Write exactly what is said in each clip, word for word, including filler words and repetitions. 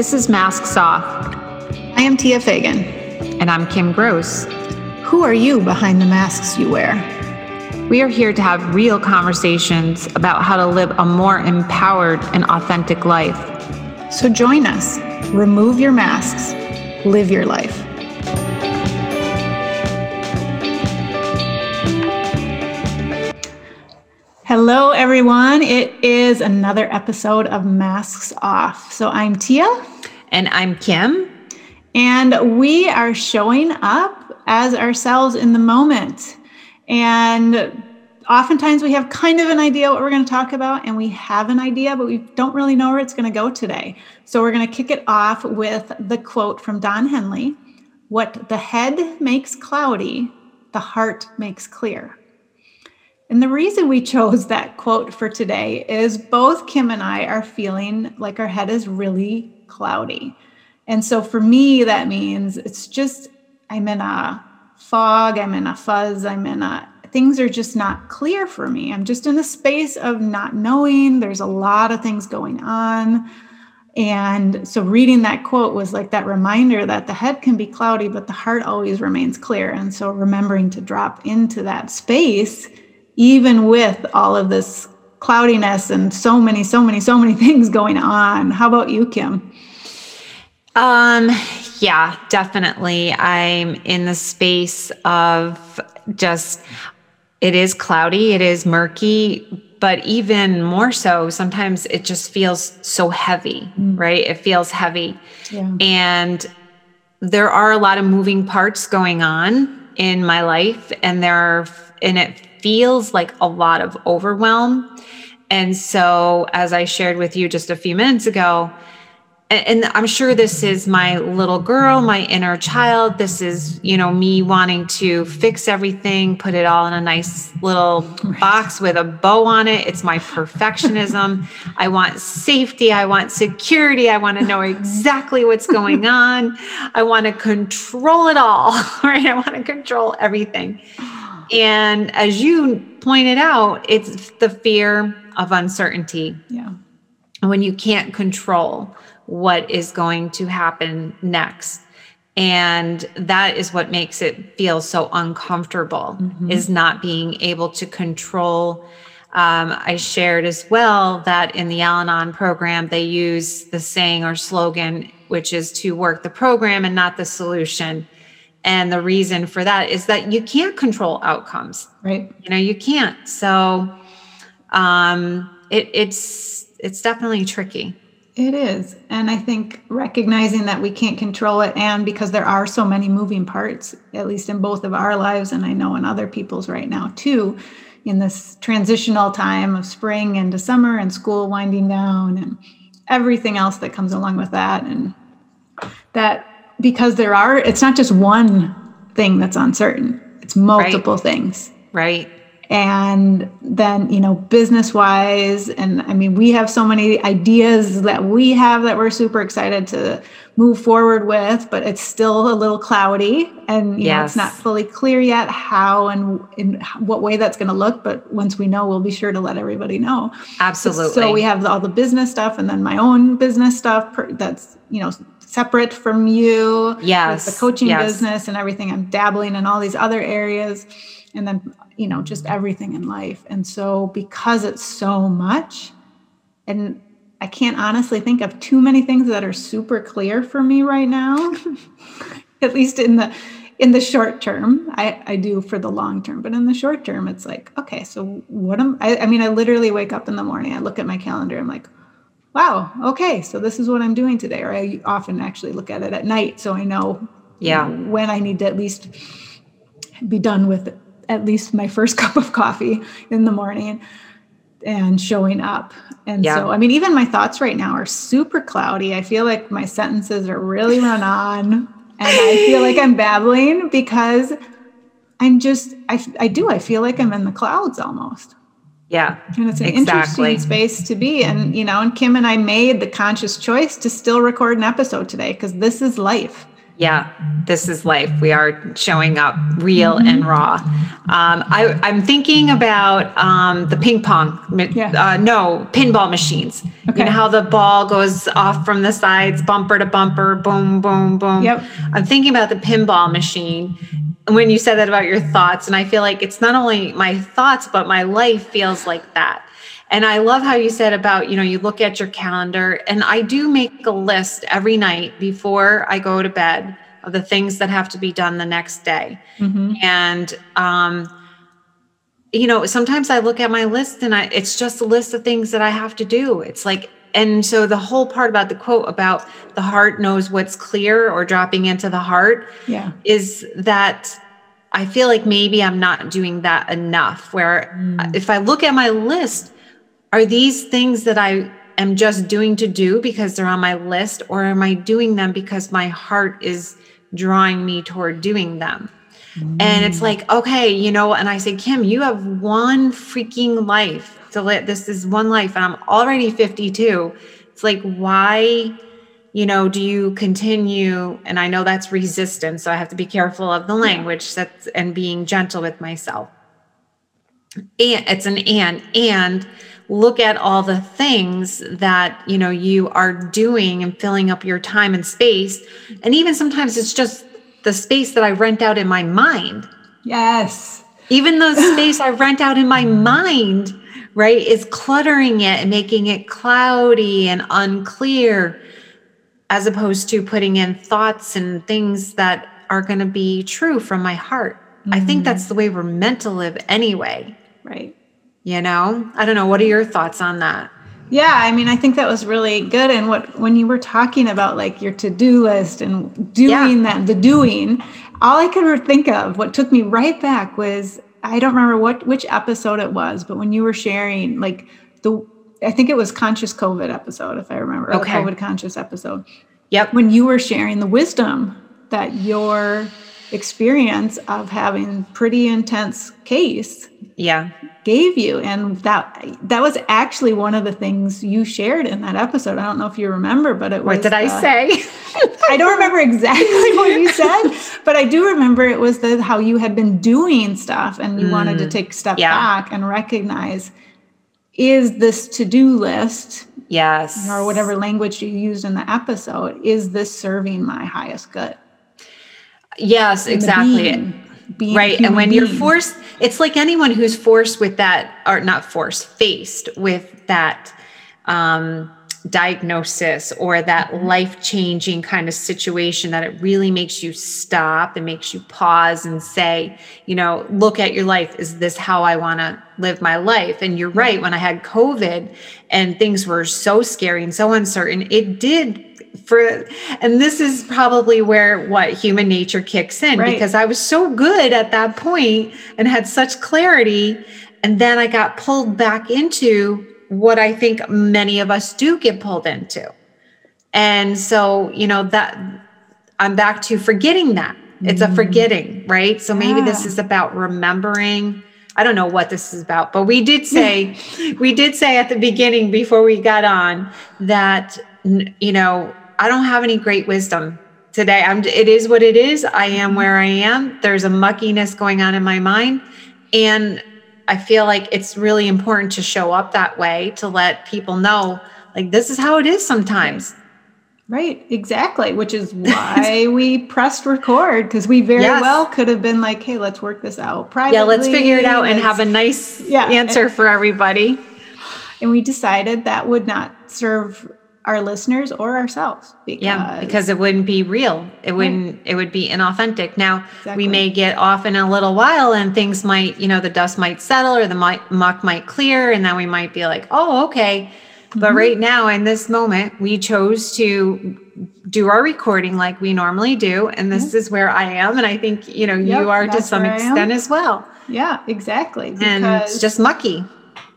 This is Masks Off. I am Tia Fagan. And I'm Kim Gross. Who are you behind the masks you wear? We are here to have real conversations about how to live a more empowered and authentic life. So join us. Remove your masks. Live your life. Hello, everyone. It is another episode of Masks Off. So I'm Tia. And I'm Kim. And we are showing up as ourselves in the moment. And oftentimes we have kind of an idea what we're going to talk about, and we have an idea, but we don't really know where it's going to go today. So we're going to kick it off with the quote from Don Henley, "What the head makes cloudy, the heart makes clear." And the reason we chose that quote for today is both Kim and I are feeling like our head is really cloudy. And so for me, that means it's just, I'm in a fog, I'm in a fuzz, I'm in a, things are just not clear for me. I'm just in a space of not knowing. There's a lot of things going on. And so reading that quote was like that reminder that the head can be cloudy, but the heart always remains clear. And so remembering to drop into that space, even with all of this cloudiness and so many, so many, so many things going on. How about you, Kim? Um, yeah, definitely. I'm in the space of just, it is cloudy, it is murky, but even more so, sometimes it just feels so heavy, mm. right? It feels heavy. Yeah. And there are a lot of moving parts going on in my life, and there are, and it feels like a lot of overwhelm. And so as I shared with you just a few minutes ago, and, and I'm sure this is my little girl, my inner child. This is, you know, me wanting to fix everything, put it all in a nice little box with a bow on it. It's my perfectionism. I want safety. I want security. I want to know exactly what's going on. I want to control it all, right? I want to control everything. And as you pointed out, it's the fear of uncertainty. Yeah. When you can't control what is going to happen next. And that is what makes it feel so uncomfortable, mm-hmm. is not being able to control. Um, I shared as well that in the Al-Anon program, they use the saying or slogan, which is to work the program and not the solution. And the reason for that is that you can't control outcomes, right? You know, you can't. So um, it, it's it's definitely tricky. It is. And I think recognizing that we can't control it, and because there are so many moving parts, at least in both of our lives, and I know in other people's right now too, in this transitional time of spring into summer and school winding down and everything else that comes along with that, and that because there are, it's not just one thing that's uncertain. It's multiple right. things. Right. And then, you know, business-wise, and I mean, we have so many ideas that we have that we're super excited to move forward with, but it's still a little cloudy, and you yes. know, it's not fully clear yet how and in what way that's going to look. But once we know, we'll be sure to let everybody know. Absolutely. So we have all the business stuff, and then my own business stuff that's, you know, separate from you, yes, with the coaching yes. business and everything. I'm dabbling in all these other areas, and then, you know, just everything in life. And so because it's so much, and I can't honestly think of too many things that are super clear for me right now, at least in the in the short term. I, I do for the long term, but in the short term, it's like, okay, so what am I, I mean, I literally wake up in the morning, I look at my calendar, I'm like, wow, okay, so this is what I'm doing today. Or I often actually look at it at night, so I know yeah. you know, when I need to at least be done with at least my first cup of coffee in the morning and showing up. And yeah. so, I mean, even my thoughts right now are super cloudy. I feel like my sentences are really run on, and I feel like I'm babbling because I'm just, I, I do, I feel like I'm in the clouds almost. Yeah, and it's an exactly. interesting space to be. And, you know, and Kim and I made the conscious choice to still record an episode today because this is life. Yeah, this is life. We are showing up real mm-hmm. and raw. Um, I, I'm thinking about um, the ping pong, yeah. uh, no, pinball machines. Okay. You know how the ball goes off from the sides, bumper to bumper, boom, boom, boom. Yep. I'm thinking about the pinball machine. When you said that about your thoughts, and I feel like it's not only my thoughts, but my life feels like that. And I love how you said about, you know, you look at your calendar, and I do make a list every night before I go to bed of the things that have to be done the next day. Mm-hmm. And, um, you know, sometimes I look at my list and I, it's just a list of things that I have to do. It's like, and so the whole part about the quote about the heart knows what's clear, or dropping into the heart, yeah, is that I feel like maybe I'm not doing that enough, where mm. if I look at my list, are these things that I am just doing to do because they're on my list, or am I doing them because my heart is drawing me toward doing them? Mm. And it's like, okay, you know, and I say, Kim, you have one freaking life to live. This is one life, and I'm already fifty-two. It's like, why, you know, do you continue? And I know that's resistance, so I have to be careful of the language that's, and being gentle with myself. And it's an and, and look at all the things that, you know, you are doing and filling up your time and space. And even sometimes it's just the space that I rent out in my mind. Yes. Even the space I rent out in my mind, right, is cluttering it and making it cloudy and unclear, as opposed to putting in thoughts and things that are going to be true from my heart. Mm-hmm. I think that's the way we're meant to live anyway. Right. You know, I don't know. What are your thoughts on that? Yeah. I mean, I think that was really good. And what, when you were talking about like your to-do list and doing yeah. that, the doing, all I could think of, what took me right back was, I don't remember what, which episode it was, but when you were sharing, like the, I think it was conscious COVID episode, if I remember, okay. COVID conscious episode. Yep. When you were sharing the wisdom that your experience of having pretty intense case yeah. gave you. And that that was actually one of the things you shared in that episode. I don't know if you remember, but it was... What did I uh, say? I don't remember exactly what you said, but I do remember it was the, how you had been doing stuff and you mm, wanted to take a step yeah. back and recognize, is this to-do list... Yes. Or whatever language you used in the episode, is this serving my highest good? Yes, exactly. Being, being right. And when being. You're forced, it's like anyone who's forced with that, or not forced, faced with that um, diagnosis or that mm-hmm. life-changing kind of situation, that it really makes you stop and makes you pause and say, you know, look at your life. Is this how I want to live my life? And you're right. When I had COVID and things were so scary and so uncertain, it did for, and this is probably where what human nature kicks in, right. because I was so good at that point and had such clarity. And then I got pulled back into what I think many of us do get pulled into. And so, you know, that I'm back to forgetting that. It's mm. a forgetting, right? So maybe yeah. this is about remembering. I don't know what this is about, but we did say, we did say at the beginning before we got on that, you know, I don't have any great wisdom today. I'm, it is what it is. I am where I am. There's a muckiness going on in my mind. And I feel like it's really important to show up that way, to let people know, like, this is how it is sometimes. Right. Exactly. Which is why we pressed record, because we very yes. well could have been like, hey, let's work this out privately. Yeah. Let's figure it out and have a nice yeah, answer and, for everybody. And we decided that would not serve our listeners or ourselves, because yeah, because it wouldn't be real. It wouldn't, right. it would be inauthentic. Now exactly. we may get off in a little while and things might, you know, the dust might settle or the muck might clear. And then we might be like, oh, okay. But mm-hmm. right now in this moment, we chose to do our recording like we normally do. And this mm-hmm. is where I am. And I think, you know, yep, you are to some extent as well. Yeah, exactly. Because and it's just mucky.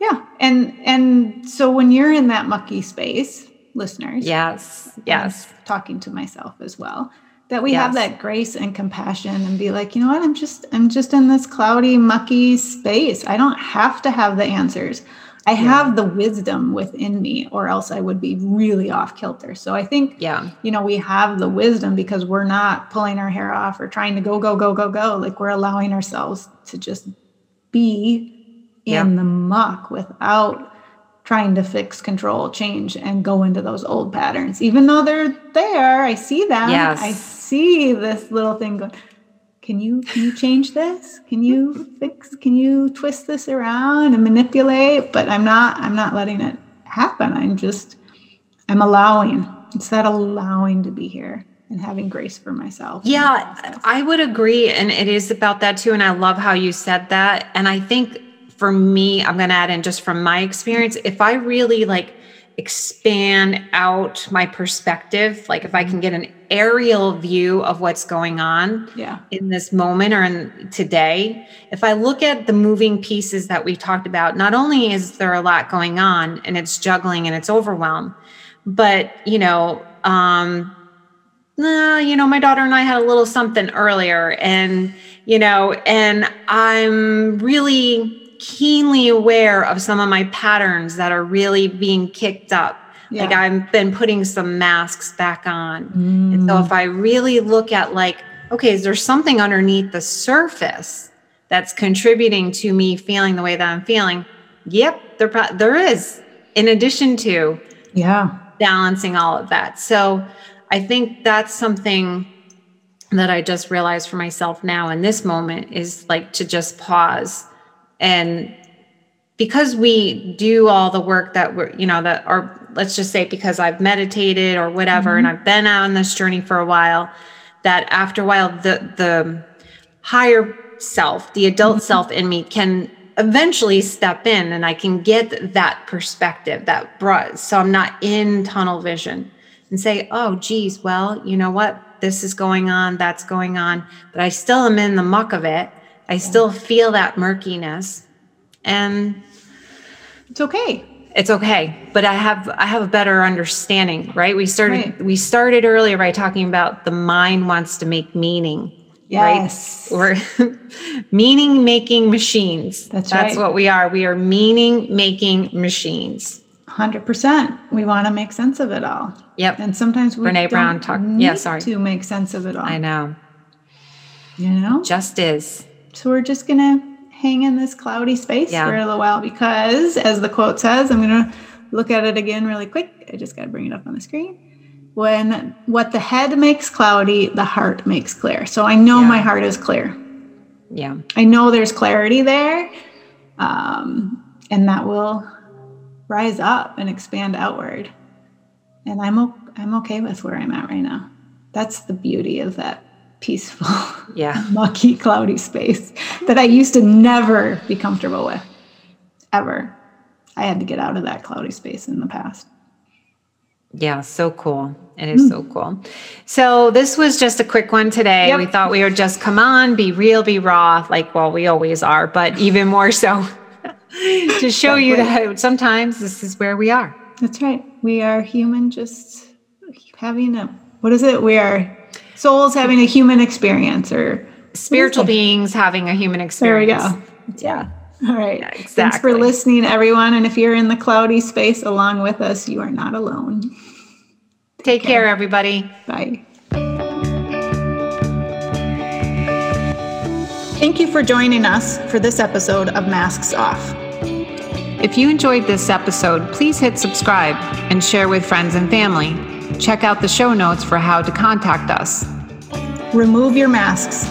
Yeah. And, and so when you're in that mucky space, listeners. Yes. Yes. Talking to myself as well, that we yes. have that grace and compassion and be like, you know what, I'm just, I'm just in this cloudy, mucky space. I don't have to have the answers. I yeah. have the wisdom within me, or else I would be really off kilter. So I think, yeah. you know, we have the wisdom because we're not pulling our hair off or trying to go, go, go, go, go. Like, we're allowing ourselves to just be yeah. in the muck without trying to fix, control, change, and go into those old patterns. Even though they're there, I see them. Yes. I see this little thing going, Can you can you change this? Can you fix? Can you twist this around and manipulate? But I'm not I'm not letting it happen. I'm just I'm allowing. It's that allowing to be here and having grace for myself. Yeah, I would agree, and it is about that too. And I love how you said that. And I think for me, I'm going to add in just from my experience. If I really like expand out my perspective, like if I can get an aerial view of what's going on yeah. in this moment or in today, if I look at the moving pieces that we talked about, not only is there a lot going on and it's juggling and it's overwhelm, but you know, um, nah, you know, my daughter and I had a little something earlier, and, you know, and I'm really keenly aware of some of my patterns that are really being kicked up. Yeah. Like I've been putting some masks back on. Mm. And so if I really look at like, okay, is there something underneath the surface that's contributing to me feeling the way that I'm feeling? Yep, there, pro- there is, in addition to yeah, balancing all of that. So I think that's something that I just realized for myself now in this moment is like to just pause. And because we do all the work that we're, you know, that are, let's just say because I've meditated or whatever, mm-hmm. and I've been on this journey for a while, that after a while, the, the higher self, the adult mm-hmm. self in me can eventually step in and I can get that perspective that brought, so I'm not in tunnel vision and say, oh, geez, well, you know what, this is going on, that's going on, but I still am in the muck of it. I still feel that murkiness, and it's okay. It's okay. But I have, I have a better understanding, right? We started, right. we started earlier by talking about the mind wants to make meaning, yes. right? We're meaning making machines. That's, That's right. what we are. We are meaning making machines. one hundred percent. We want to make sense of it all. Yep. And sometimes we Brené Brown talk, need yeah, sorry. to make sense of it all. I know. You know? It just is. So we're just going to hang in this cloudy space yeah. for a little while because, as the quote says, I'm going to look at it again really quick. I just got to bring it up on the screen. When what the head makes cloudy, the heart makes clear. So I know yeah. my heart is clear. Yeah. I know there's clarity there. Um, and that will rise up and expand outward. And I'm o- I'm okay with where I'm at right now. That's the beauty of that. Peaceful, yeah, mucky, cloudy space that I used to never be comfortable with, ever. I had to get out of that cloudy space in the past. Yeah, so cool. It is mm. so cool. So this was just a quick one today. Yep. We thought we would just come on, be real, be raw, like, well, we always are, but even more so to show you that sometimes this is where we are. That's right. We are human, just having a, what is it? We are... souls having a human experience, or spiritual beings having a human experience. There we go. Yeah. All right. Yeah, exactly. Thanks for listening, everyone. And if you're in the cloudy space along with us, you are not alone. Take, Take care. care, everybody. Bye. Thank you for joining us for this episode of Masks Off. If you enjoyed this episode, please hit subscribe and share with friends and family. Check out the show notes for how to contact us. Remove your masks.